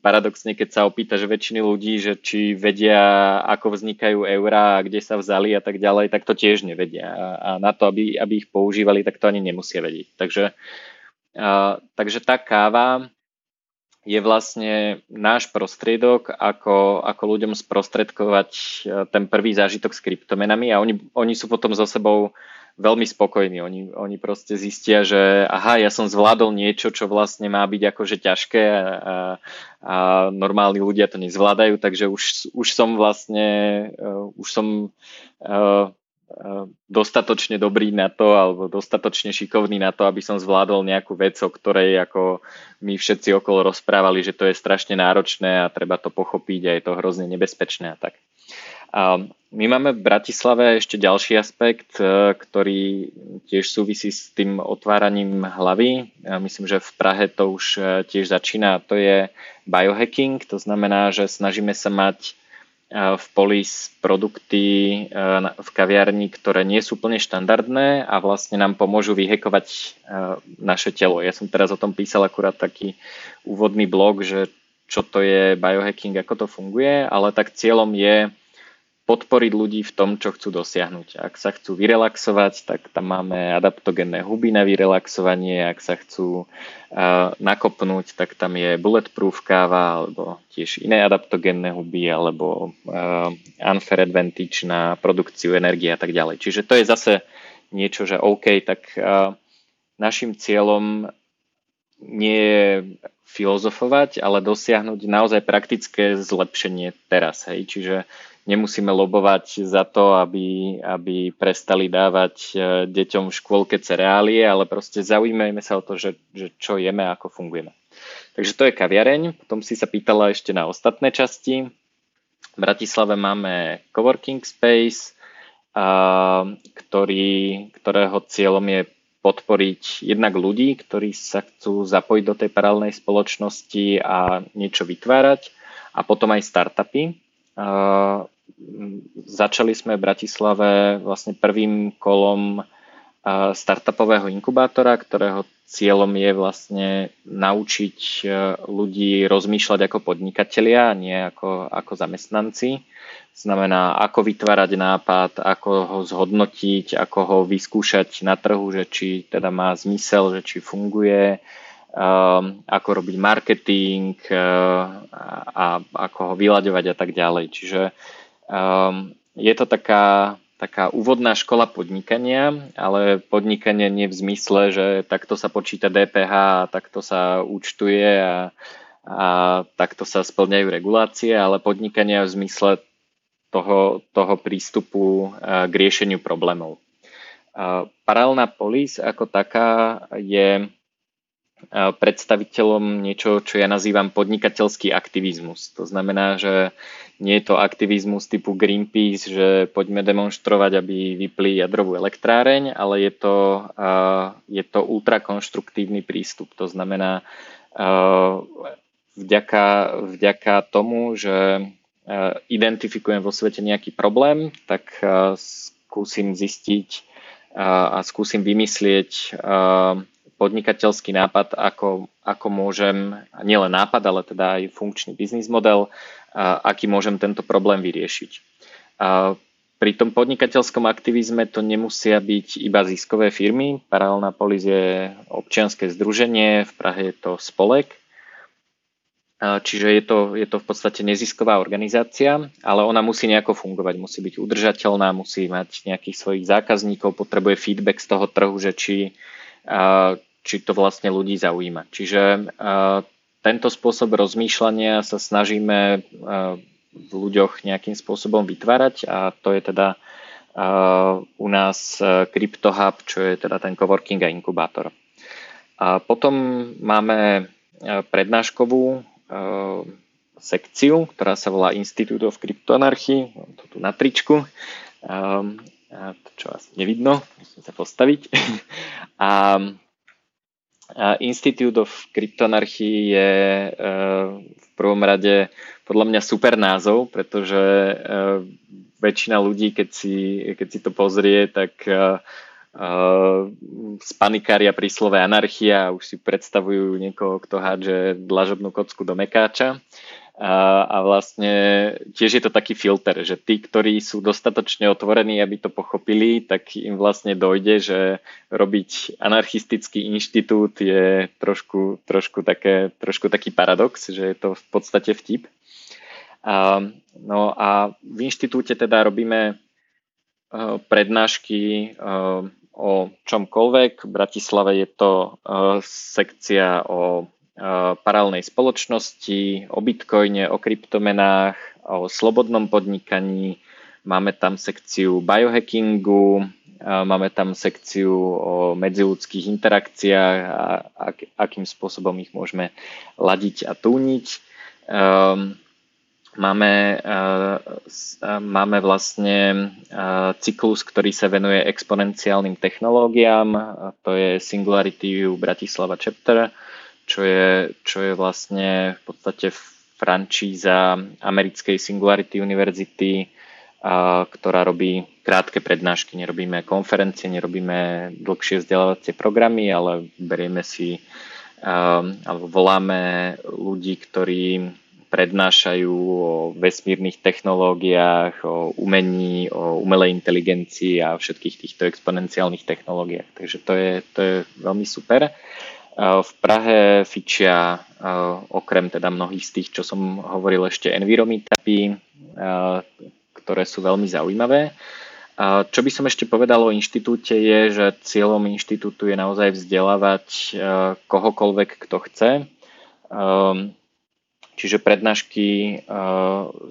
paradoxne, keď sa opýtaš väčšiny ľudí, že či vedia, ako vznikajú eurá, kde sa vzali a tak ďalej, tak to tiež nevedia. A, a na to, aby, aby ich používali, tak to ani nemusia vedieť. Takže, e, takže tá káva je vlastne náš prostriedok, ako, ako ľuďom sprostredkovať ten prvý zážitok s kryptomenami a oni, oni sú potom so sebou veľmi spokojní. Oni, oni proste zistia, že aha, ja som zvládol niečo, čo vlastne má byť akože ťažké a, a normálni ľudia to nezvládajú, takže už, už som vlastne uh, už som uh, uh, dostatočne dobrý na to alebo dostatočne šikovný na to, aby som zvládol nejakú vec, o ktorej ako my všetci okolo rozprávali, že to je strašne náročné a treba to pochopiť a je to hrozne nebezpečné a tak. A my máme v Bratislave ešte ďalší aspekt, ktorý tiež súvisí s tým otváraním hlavy. Ja myslím, že v Prahe to už tiež začína. To je biohacking, to znamená, že snažíme sa mať v Polis produkty v kaviarni, ktoré nie sú úplne štandardné a vlastne nám pomôžu vyhekovať naše telo. Ja som teraz o tom písal akurát taký úvodný blog, že čo to je biohacking, ako to funguje, ale tak cieľom je podporiť ľudí v tom, čo chcú dosiahnuť. Ak sa chcú vyrelaxovať, tak tam máme adaptogénne huby na vyrelaxovanie, ak sa chcú uh, nakopnúť, tak tam je bulletproof káva, alebo tiež iné adaptogénne huby, alebo uh, unfair advantage na produkciu energie a tak ďalej. Čiže to je zase niečo, že OK, tak uh, našim cieľom nie je filozofovať, ale dosiahnuť naozaj praktické zlepšenie teraz. Hej. Čiže nemusíme lobovať za to, aby, aby prestali dávať deťom v škôlke cereálie, ale proste zaujímajme sa o to, že, že čo jeme a ako fungujeme. Takže to je kaviareň. Potom si sa pýtala ešte na ostatné časti. V Bratislave máme coworking space, a, ktorý, ktorého cieľom je podporiť jednak ľudí, ktorí sa chcú zapojiť do tej paralelnej spoločnosti a niečo vytvárať, a potom aj startupy. Uh, začali sme v Bratislave vlastne prvým kolom uh, startupového inkubátora, ktorého cieľom je vlastne naučiť uh, ľudí rozmýšľať ako podnikatelia, nie ako, ako zamestnanci. Znamená, ako vytvárať nápad, ako ho zhodnotiť, ako ho vyskúšať na trhu, že či teda má zmysel, že či funguje, Uh, ako robiť marketing uh, a, a ako ho vyľaďovať a tak ďalej. Čiže um, je to taká taká úvodná škola podnikania, ale podnikanie nie v zmysle, že takto sa počíta dé pé há, takto sa účtuje a, a takto sa splňajú regulácie, ale podnikanie v zmysle toho, toho prístupu k riešeniu problémov. Paralelná polis ako taká je predstaviteľom niečo, čo ja nazývam podnikateľský aktivizmus. To znamená, že nie je to aktivizmus typu Greenpeace, že poďme demonštrovať, aby vypli jadrovú elektráreň, ale je to, je to ultrakonštruktívny prístup. To znamená, vďaka, vďaka tomu, že identifikujem vo svete nejaký problém, tak skúsim zistiť a skúsim vymyslieť podnikateľský nápad, ako, ako môžem, nielen nápad, ale teda aj funkčný biznis model, aký môžem tento problém vyriešiť. A pri tom podnikateľskom aktivizme to nemusia byť iba ziskové firmy. Paralelná polis je občianske združenie, v Prahe je to spolek. Čiže je to, je to v podstate nezisková organizácia, ale ona musí nejako fungovať, musí byť udržateľná, musí mať nejakých svojich zákazníkov, potrebuje feedback z toho trhu, že či či to vlastne ľudí zaujíma. Čiže tento spôsob rozmýšľania sa snažíme v ľuďoch nejakým spôsobom vytvárať a to je teda u nás CryptoHub, čo je teda ten coworking a inkubátor. A potom máme prednáškovú sekciu, ktorá sa volá Institute of Crypto Anarchy, to tu na tričku, čo asi nevidno, musím sa postaviť. A Institute of Crypto Anarchy je v prvom rade podľa mňa super názov, pretože väčšina ľudí, keď si, keď si to pozrie, tak spanikária pri slove anarchia už si predstavujú niekoho, kto hádže dlažobnú kocku do mekáča. A vlastne tiež je to taký filter, že tí, ktorí sú dostatočne otvorení, aby to pochopili, tak im vlastne dojde, že robiť anarchistický inštitút je trošku, trošku, také, trošku taký paradox, že je to v podstate vtip. A, no a v inštitúte teda robíme prednášky o čomkoľvek. V Bratislave je to sekcia o paralelnej spoločnosti, o bitcoine, o kryptomenách, o slobodnom podnikaní. Máme tam sekciu biohackingu, máme tam sekciu o medziľudských interakciách a akým spôsobom ich môžeme ladiť a túniť. Máme, máme vlastne cyklus, ktorý sa venuje exponenciálnym technológiám, to je Singularity Bratislava chapter, Čo je, čo je vlastne v podstate frančíza americkej Singularity University, a, ktorá robí krátke prednášky. Nerobíme konferencie, nerobíme dlhšie vzdelávacie programy, ale berieme si a, alebo voláme ľudí, ktorí prednášajú o vesmírnych technológiách, o umení, o umelej inteligencii a všetkých týchto exponenciálnych technológiách. Takže to je, to je veľmi super. V Prahe fičia okrem teda mnohých z tých, čo som hovoril, ešte Enviro meetupy, ktoré sú veľmi zaujímavé. Čo by som ešte povedal o inštitúte je, že cieľom inštitútu je naozaj vzdelávať kohokoľvek, kto chce. Čiže prednášky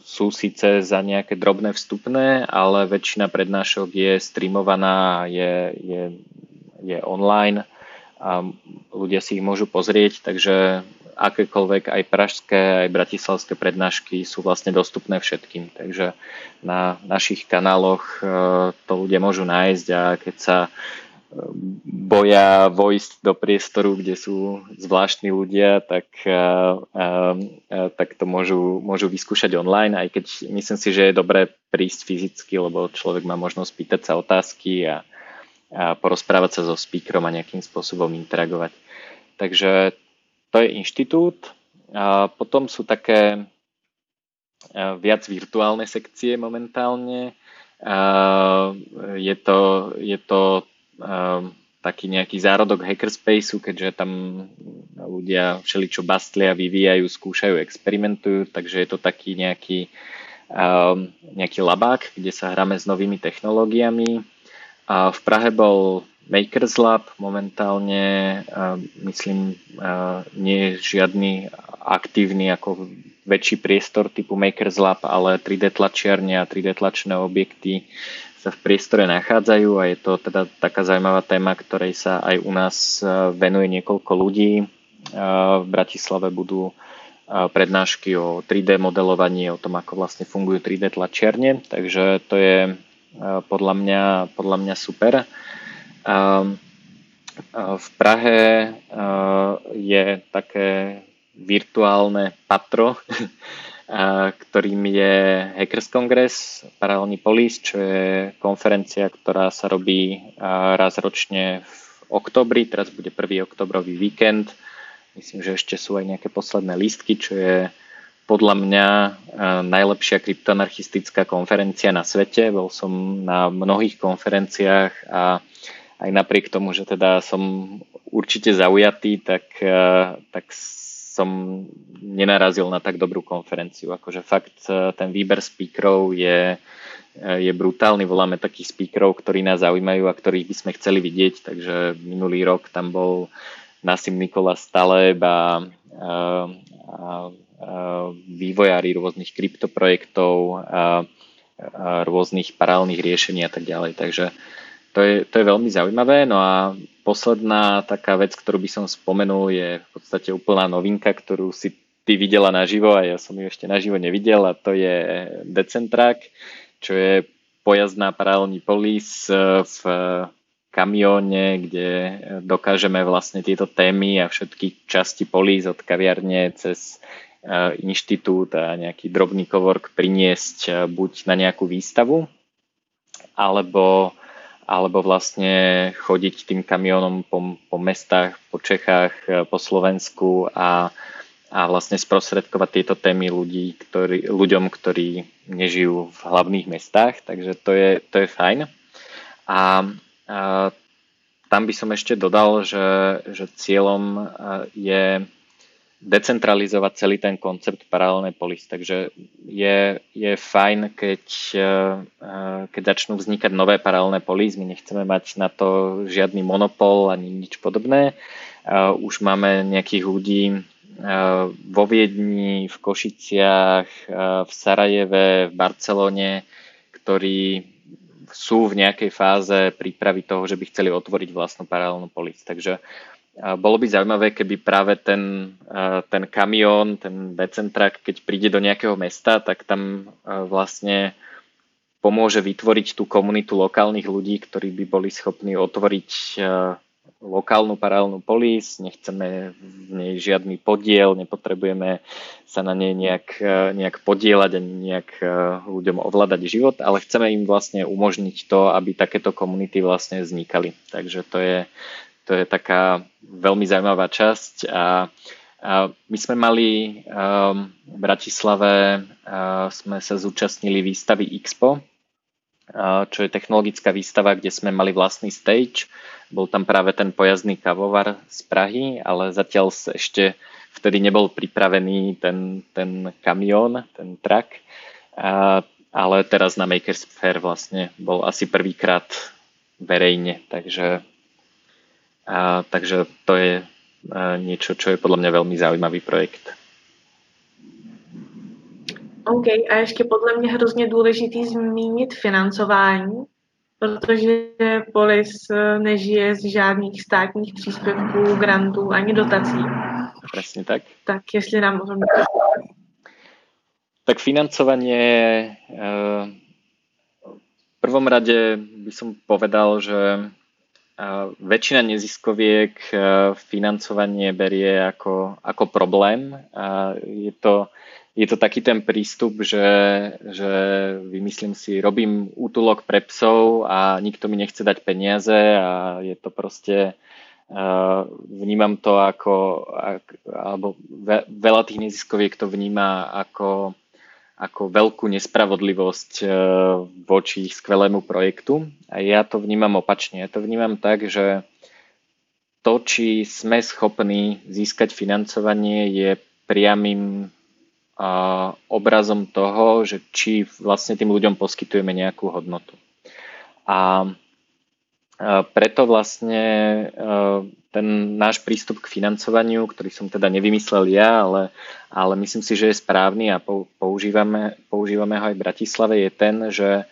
sú síce za nejaké drobné vstupné, ale väčšina prednášok je streamovaná, je, je, je online a ľudia si ich môžu pozrieť, takže akékoľvek aj pražské, aj bratislavské prednášky sú vlastne dostupné všetkým. Takže na našich kanáloch to ľudia môžu nájsť a keď sa boja vojsť do priestoru, kde sú zvláštni ľudia, tak, tak to môžu, môžu vyskúšať online, aj keď myslím si, že je dobré prísť fyzicky, lebo človek má možnosť pýtať sa otázky a a porozprávať sa so speakerom a nejakým spôsobom interagovať. Takže to je inštitút. A potom sú také viac virtuálne sekcie momentálne. A je to, je to a, taký nejaký zárodok hackerspaceu, keďže tam ľudia všeličo bastlia, vyvíjajú, skúšajú, experimentujú, takže je to taký nejaký nejaký labák, kde sa hráme s novými technológiami. A v Prahe bol Maker's Lab, momentálne myslím nie je žiadny aktívny ako väčší priestor typu Maker's Lab, ale tri dé tlačiarne a tri dé tlačné objekty sa v priestore nachádzajú a je to teda taká zaujímavá téma, ktorej sa aj u nás venuje niekoľko ľudí. V Bratislave budú prednášky o tri dé modelovaní, o tom, ako vlastne fungujú tri dé tlačiarne, takže to je podľa mňa, podľa mňa super. V Prahe je také virtuálne patro, ktorým je Hackers Congress, Paralelná Polis, čo je konferencia, ktorá sa robí raz ročne v októbri, teraz bude prvý oktobrový víkend. Myslím, že ešte sú aj nejaké posledné lístky, čo je podľa mňa najlepšia kryptoanarchistická konferencia na svete. Bol som na mnohých konferenciách a aj napriek tomu, že teda som určite zaujatý, tak, tak som nenarazil na tak dobrú konferenciu. Akože fakt ten výber speakerov je, je brutálny. Voláme takých speakerov, ktorí nás zaujímajú a ktorých by sme chceli vidieť. Takže minulý rok tam bol Nassim Nicholas Taleb a, a, a vývojári rôznych kryptoprojektov a, a rôznych paralelných riešení a tak ďalej. Takže to je, to je veľmi zaujímavé. No a posledná taká vec, ktorú by som spomenul, je v podstate úplná novinka, ktorú si ty videla naživo a ja som ju ešte naživo nevidel, a to je Decentrak, čo je pojazdná paralelná polis v kamióne, kde dokážeme vlastne tieto témy a všetky časti polís od kaviarne cez inštitút a nejaký drobný kovork priniesť buď na nejakú výstavu, alebo, alebo vlastne chodiť tým kamiónom po, po mestách, po Čechách, po Slovensku a, a vlastne sprostredkovať tieto témy ľudí, ktorí, ľuďom, ktorí nežijú v hlavných mestách. Takže to je, to je fajn. A A tam by som ešte dodal, že, že cieľom je decentralizovať celý ten koncept paralelnej polis. Takže je, je fajn, keď, keď začnú vznikať nové paralelné polis. My nechceme mať na to žiadny monopol ani nič podobné. Už máme nejakých ľudí vo Viedni, v Košiciach, v Sarajeve, v Barcelone, ktorí sú v nejakej fáze prípravy toho, že by chceli otvoriť vlastnú paralelnú polis. Takže bolo by zaujímavé, keby práve ten, ten kamión, ten Decentrak, keď príde do nejakého mesta, tak tam vlastne pomôže vytvoriť tú komunitu lokálnych ľudí, ktorí by boli schopní otvoriť lokálnu paralelnú polis. Nechceme v nej žiadny podiel, nepotrebujeme sa na nej nejak, nejak podieľať ani nejak ľuďom ovládať život, ale chceme im vlastne umožniť to, aby takéto komunity vlastne vznikali. Takže to je, to je taká veľmi zaujímavá časť. A, a my sme mali um, v Bratislave uh, sme sa zúčastnili výstavy EXPO, čo je technologická výstava, kde sme mali vlastný stage. Bol tam práve ten pojazdný kávovar z Prahy, ale zatiaľ ešte vtedy nebol pripravený ten, ten kamión, ten trak. A, ale teraz na Maker's Fair vlastne bol asi prvýkrát verejne. Takže, a, takže to je niečo, čo je podľa mňa veľmi zaujímavý projekt. OK, a ještě podle mě hrozně důležitý zmínit financování, protože Polis nežije z žádných státních příspěvků, grantů ani dotací. Přesně tak. Tak jestli nám můžeme... Tak financovanie v prvom rade by som povedal, že väčšina neziskoviek financovanie berie ako, ako problém. Je to... Je to taký ten prístup, že, že vymyslím si, robím útulok pre psov a nikto mi nechce dať peniaze a je to proste, uh, vnímam to ako, ak, alebo veľa tých neziskoviek to vníma ako, ako veľkú nespravodlivosť uh, voči ich skvelému projektu. A ja to vnímam opačne. Ja to vnímam tak, že to, či sme schopní získať financovanie, je priamým obrazom toho, že či vlastne tým ľuďom poskytujeme nejakú hodnotu. A preto vlastne ten náš prístup k financovaniu, ktorý som teda nevymyslel ja, ale, ale myslím si, že je správny a používame, používame ho aj v Bratislave, je ten, že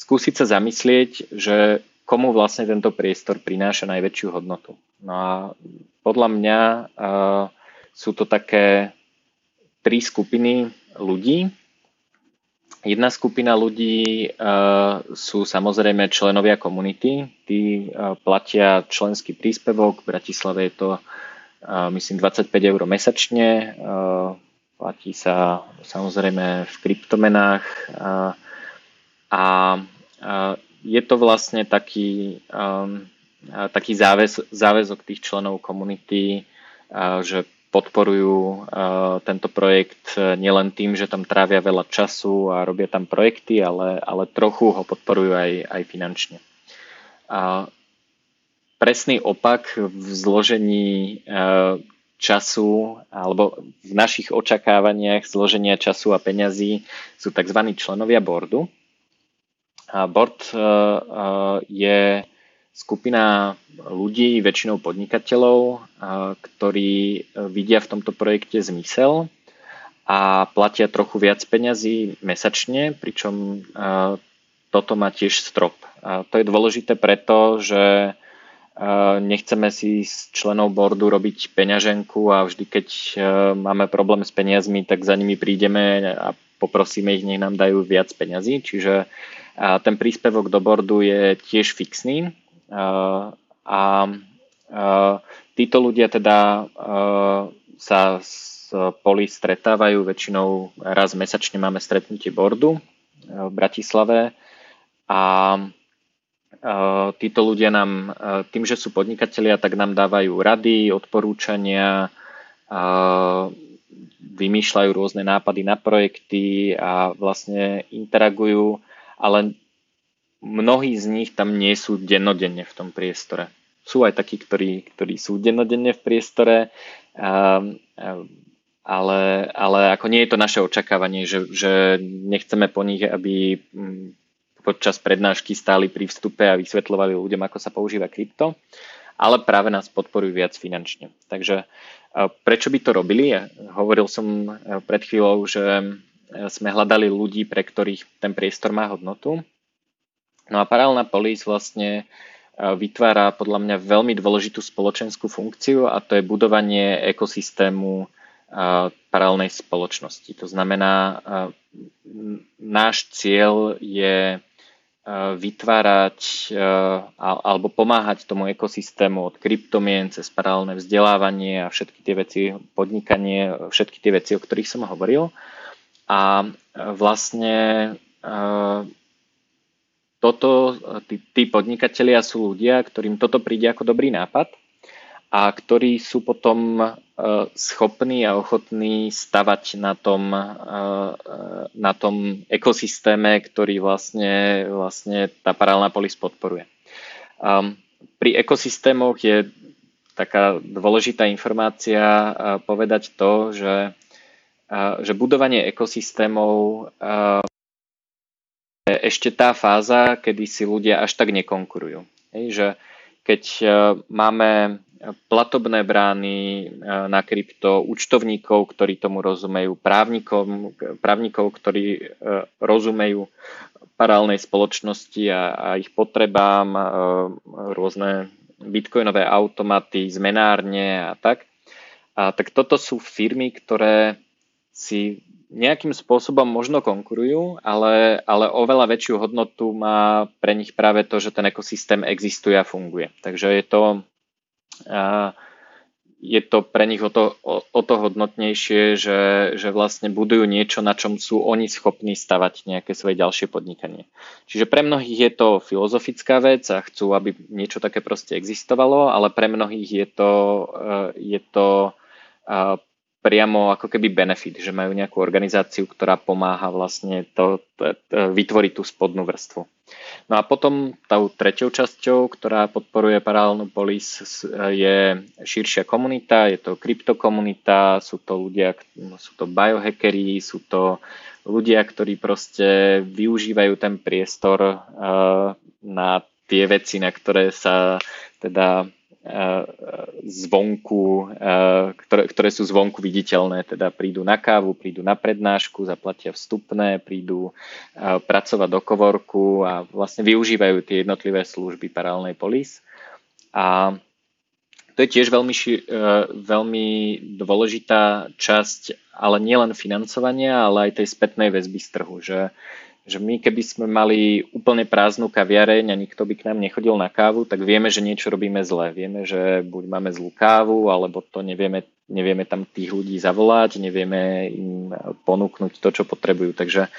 skúsiť sa zamyslieť, že komu vlastne tento priestor prináša najväčšiu hodnotu. No a podľa mňa sú to také tri skupiny ľudí. Jedna skupina ľudí uh, sú samozrejme členovia komunity. Tí uh, platia členský príspevok. V Bratislave je to uh, myslím dvadsaťpäť eur mesačne. Uh, platí sa samozrejme v kryptomenách. Uh, a uh, je to vlastne taký, um, taký záväz, záväzok tých členov komunity, uh, že podporujú tento projekt nielen tým, že tam trávia veľa času a robia tam projekty, ale, ale trochu ho podporujú aj, aj finančne. A presný opak v zložení času alebo v našich očakávaniach zloženia času a peňazí sú tzv. Členovia boardu. A board je skupina ľudí, väčšinou podnikateľov, ktorí vidia v tomto projekte zmysel a platia trochu viac peňazí mesačne, pričom toto má tiež strop. To je dôležité preto, že nechceme si s členov boardu robiť peňaženku a vždy, keď máme problém s peniazmi, tak za nimi prídeme a poprosíme ich, nech nám dajú viac peňazí. Čiže ten príspevok do boardu je tiež fixný. Uh, a uh, títo ľudia teda uh, sa z poli stretávajú väčšinou raz mesačne, máme stretnutie boardu uh, v Bratislave a uh, títo ľudia nám uh, tým, že sú podnikatelia, tak nám dávajú rady, odporúčania, uh, vymýšľajú rôzne nápady na projekty a vlastne interagujú, ale mnohí z nich tam nie sú dennodenne v tom priestore. Sú aj takí, ktorí, ktorí sú dennodenne v priestore, ale, ale ako nie je to naše očakávanie, že, že nechceme po nich, aby podčas prednášky stáli pri vstupe a vysvetľovali ľuďom, ako sa používa krypto, ale práve nás podporujú viac finančne. Takže prečo by to robili? Hovoril som pred chvíľou, že sme hľadali ľudí, pre ktorých ten priestor má hodnotu. No a Paralelná polis vlastne vytvára podľa mňa veľmi dôležitú spoločenskú funkciu a to je budovanie ekosystému paralelnej spoločnosti. To znamená, náš cieľ je vytvárať alebo pomáhať tomu ekosystému od kryptomien cez paralelné vzdelávanie a všetky tie veci, podnikanie, všetky tie veci, o ktorých som hovoril. A vlastne Toto, tí, tí podnikatelia sú ľudia, ktorým toto príde ako dobrý nápad a ktorí sú potom e, schopní a ochotní stavať na tom, e, na tom ekosystéme, ktorý vlastne, vlastne tá Paralelná polis podporuje. Um, pri ekosystémoch je taká dôležitá informácia e, povedať to, že, e, že budovanie ekosystémov e, ešte tá fáza, kedy si ľudia až tak nekonkurujú. Hej, že keď máme platobné brány na krypto, účtovníkov, ktorí tomu rozumejú, právnikov, ktorí rozumejú paralelnej spoločnosti a, a ich potrebám, rôzne bitcoinové automaty, zmenárne a tak. A tak toto sú firmy, ktoré si nejakým spôsobom možno konkurujú, ale, ale oveľa väčšiu hodnotu má pre nich práve to, že ten ekosystém existuje a funguje. Takže je to, je to pre nich o to, o to hodnotnejšie, že, že vlastne budujú niečo, na čom sú oni schopní stavať nejaké svoje ďalšie podnikanie. Čiže pre mnohých je to filozofická vec a chcú, aby niečo také proste existovalo, ale pre mnohých je to, je to priamo ako keby benefit, že majú nejakú organizáciu, ktorá pomáha vlastne to, to, to vytvoriť tú spodnú vrstvu. No a potom tou treťou časťou, ktorá podporuje Paralelnú Polis, je širšia komunita, je to kryptokomunita, sú to ľudia, sú to biohackeri, sú to ľudia, ktorí proste využívajú ten priestor na tie veci, na ktoré sa teda zvonku, ktoré, ktoré sú zvonku viditeľné, teda prídu na kávu, prídu na prednášku, zaplatia vstupné, prídu pracovať do kovorku a vlastne využívajú tie jednotlivé služby Paralelnej Polis. A to je tiež veľmi, veľmi dôležitá časť, ale nielen financovania, ale aj tej spätnej väzby z trhu, že že my keby sme mali úplne prázdnu kaviareň a nikto by k nám nechodil na kávu, tak vieme, že niečo robíme zle. Vieme, že buď máme zlú kávu, alebo to nevieme, nevieme tam tých ľudí zavolať, nevieme im ponúknuť to, čo potrebujú. Takže,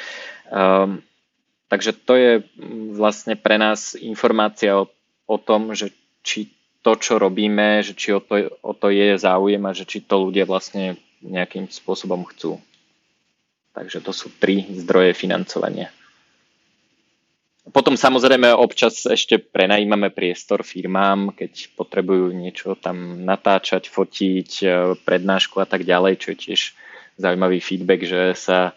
um, takže to je vlastne pre nás informácia o, o tom, že či to, čo robíme, že či o to, o to je záujem a že či to ľudia vlastne nejakým spôsobom chcú. Takže to sú tri zdroje financovania. Potom samozrejme občas ešte prenajímame priestor firmám, keď potrebujú niečo tam natáčať, fotiť, prednášku a tak ďalej, čo je tiež zaujímavý feedback, že sa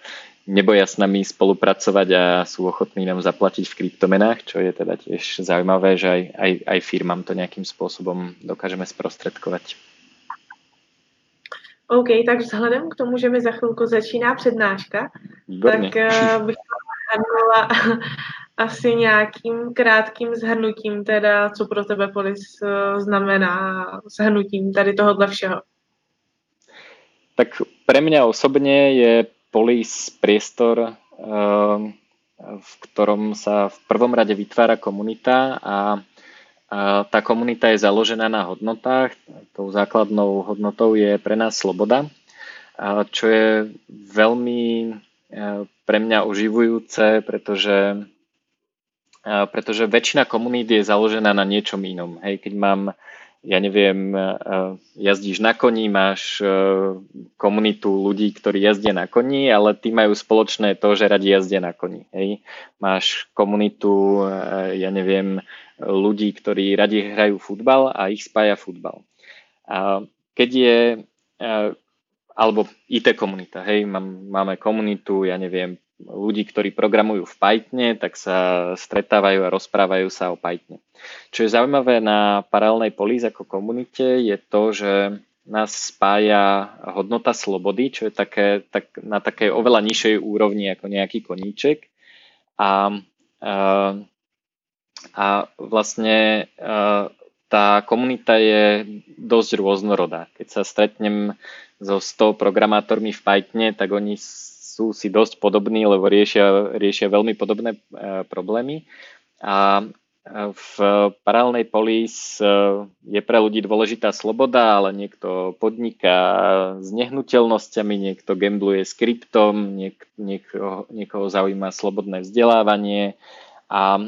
neboja s nami spolupracovať a sú ochotní nám zaplatiť v kryptomenách, čo je teda tiež zaujímavé, že aj, aj, aj firmám to nejakým spôsobom dokážeme sprostredkovať. OK, tak vzhledem k tomu, že mi za chvilku začíná přednáška, Dobrně. tak uh, bych zhrnula asi nějakým krátkým zhrnutím, teda co pro tebe Polis uh, znamená, zhrnutím tady tohohle všeho. Tak pre mňa osobně je Polis priestor, uh, v ktorom sa v prvom rade vytvára komunita a tá komunita je založená na hodnotách. Tou základnou hodnotou je pre nás sloboda, čo je veľmi pre mňa oživujúce, pretože, pretože väčšina komunít je založená na niečom inom. Hej, keď mám, ja neviem, jazdíš na koni, máš komunitu ľudí, ktorí jazdia na koni, ale tí majú spoločné to, že radi jazdia na koni. Hej, máš komunitu, ja neviem, ľudí, ktorí radi hrajú futbal a ich spája futbal. A keď je, alebo í té komunita, hej, máme komunitu, ja neviem, ľudí, ktorí programujú v Pythone, tak sa stretávajú a rozprávajú sa o Pythone. Čo je zaujímavé na Paralelnej Polis ako komunite je to, že nás spája hodnota slobody, čo je také, tak, na takej oveľa nižšej úrovni ako nejaký koníček. A, a A vlastne tá komunita je dosť rôznorodá. Keď sa stretnem so sto programátormi v Pythone, tak oni sú si dosť podobní, lebo riešia, riešia veľmi podobné problémy. A v Paralelnej Polis je pre ľudí dôležitá sloboda, ale niekto podniká s nehnuteľnosťami, niekto gambluje s kryptom, niek- niekoho, niekoho zaujíma slobodné vzdelávanie a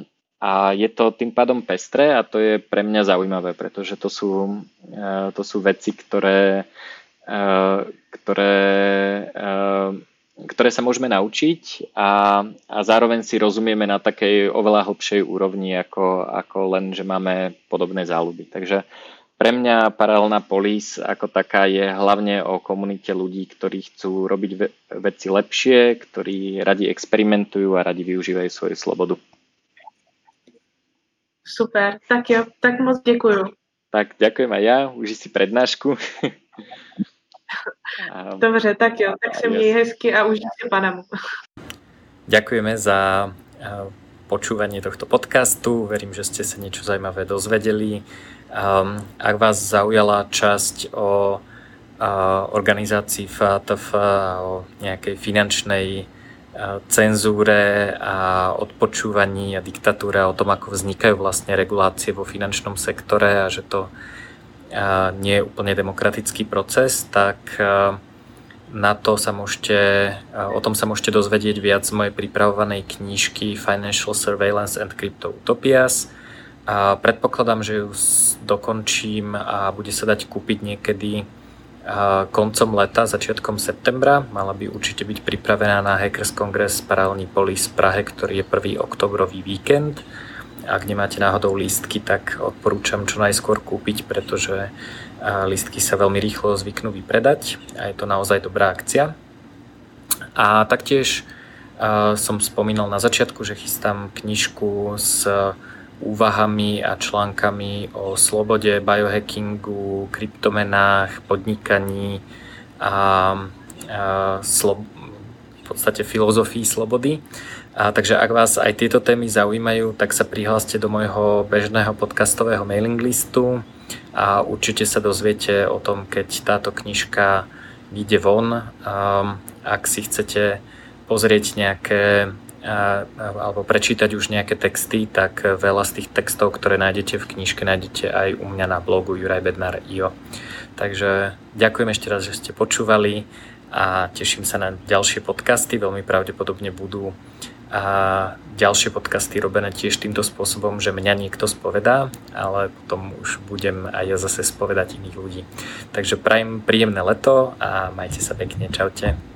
A je to tým pádom pestré a to je pre mňa zaujímavé, pretože to sú, to sú veci, ktoré, ktoré, ktoré sa môžeme naučiť a, a zároveň si rozumieme na takej oveľa hlbšej úrovni, ako, ako len, že máme podobné záľuby. Takže pre mňa Paralelná Polis ako taká je hlavne o komunite ľudí, ktorí chcú robiť veci lepšie, ktorí radi experimentujú a radi využívajú svoju slobodu. Super, tak jo, tak moc děkuju. Tak ďakujem aj ja, uži si prednášku. Dobře, tak jo, tak sa mi hezky a uži si Panamu. Ďakujeme za počúvanie tohto podcastu, verím, že ste sa niečo zaujímavé dozvedeli. Ak vás zaujala časť o organizácii ef á té ef, o nejakej finančnej cenzúre a odpočúvaní a diktatúre o tom, ako vznikajú vlastne regulácie vo finančnom sektore a že to nie je úplne demokratický proces, tak na to sa môžete, o tom sa môžete dozvedieť viac z mojej pripravovanej knižky Financial Surveillance and Crypto Utopias. A predpokladám, že ju dokončím a bude sa dať kúpiť niekedy koncom leta, začiatkom septembra. Mala by určite byť pripravená na Hackers Congress Paralelný Polis v Prahe, ktorý je prvý októbrový víkend. Ak nemáte náhodou lístky, tak odporúčam čo najskôr kúpiť, pretože lístky sa veľmi rýchlo zvyknú vypredať a je to naozaj dobrá akcia. A taktiež som spomínal na začiatku, že chystám knižku s úvahami a článkami o slobode, biohackingu, kryptomenách, podnikaní a, a slo, v podstate filozofii slobody. A takže ak vás aj tieto témy zaujímajú, tak sa prihláste do môjho bežného podcastového mailing listu a určite sa dozviete o tom, keď táto knižka vyjde von. A ak si chcete pozrieť nejaké alebo prečítať už nejaké texty, tak veľa z tých textov, ktoré nájdete v knižke, nájdete aj u mňa na blogu juraj bednar bodka io. Takže ďakujem ešte raz, že ste počúvali a teším sa na ďalšie podcasty. Veľmi pravdepodobne budú a ďalšie podcasty robené tiež týmto spôsobom, že mňa niekto spovedá, ale potom už budem aj ja zase spovedať iných ľudí. Takže prajem príjemné leto a majte sa pekne. Čaute.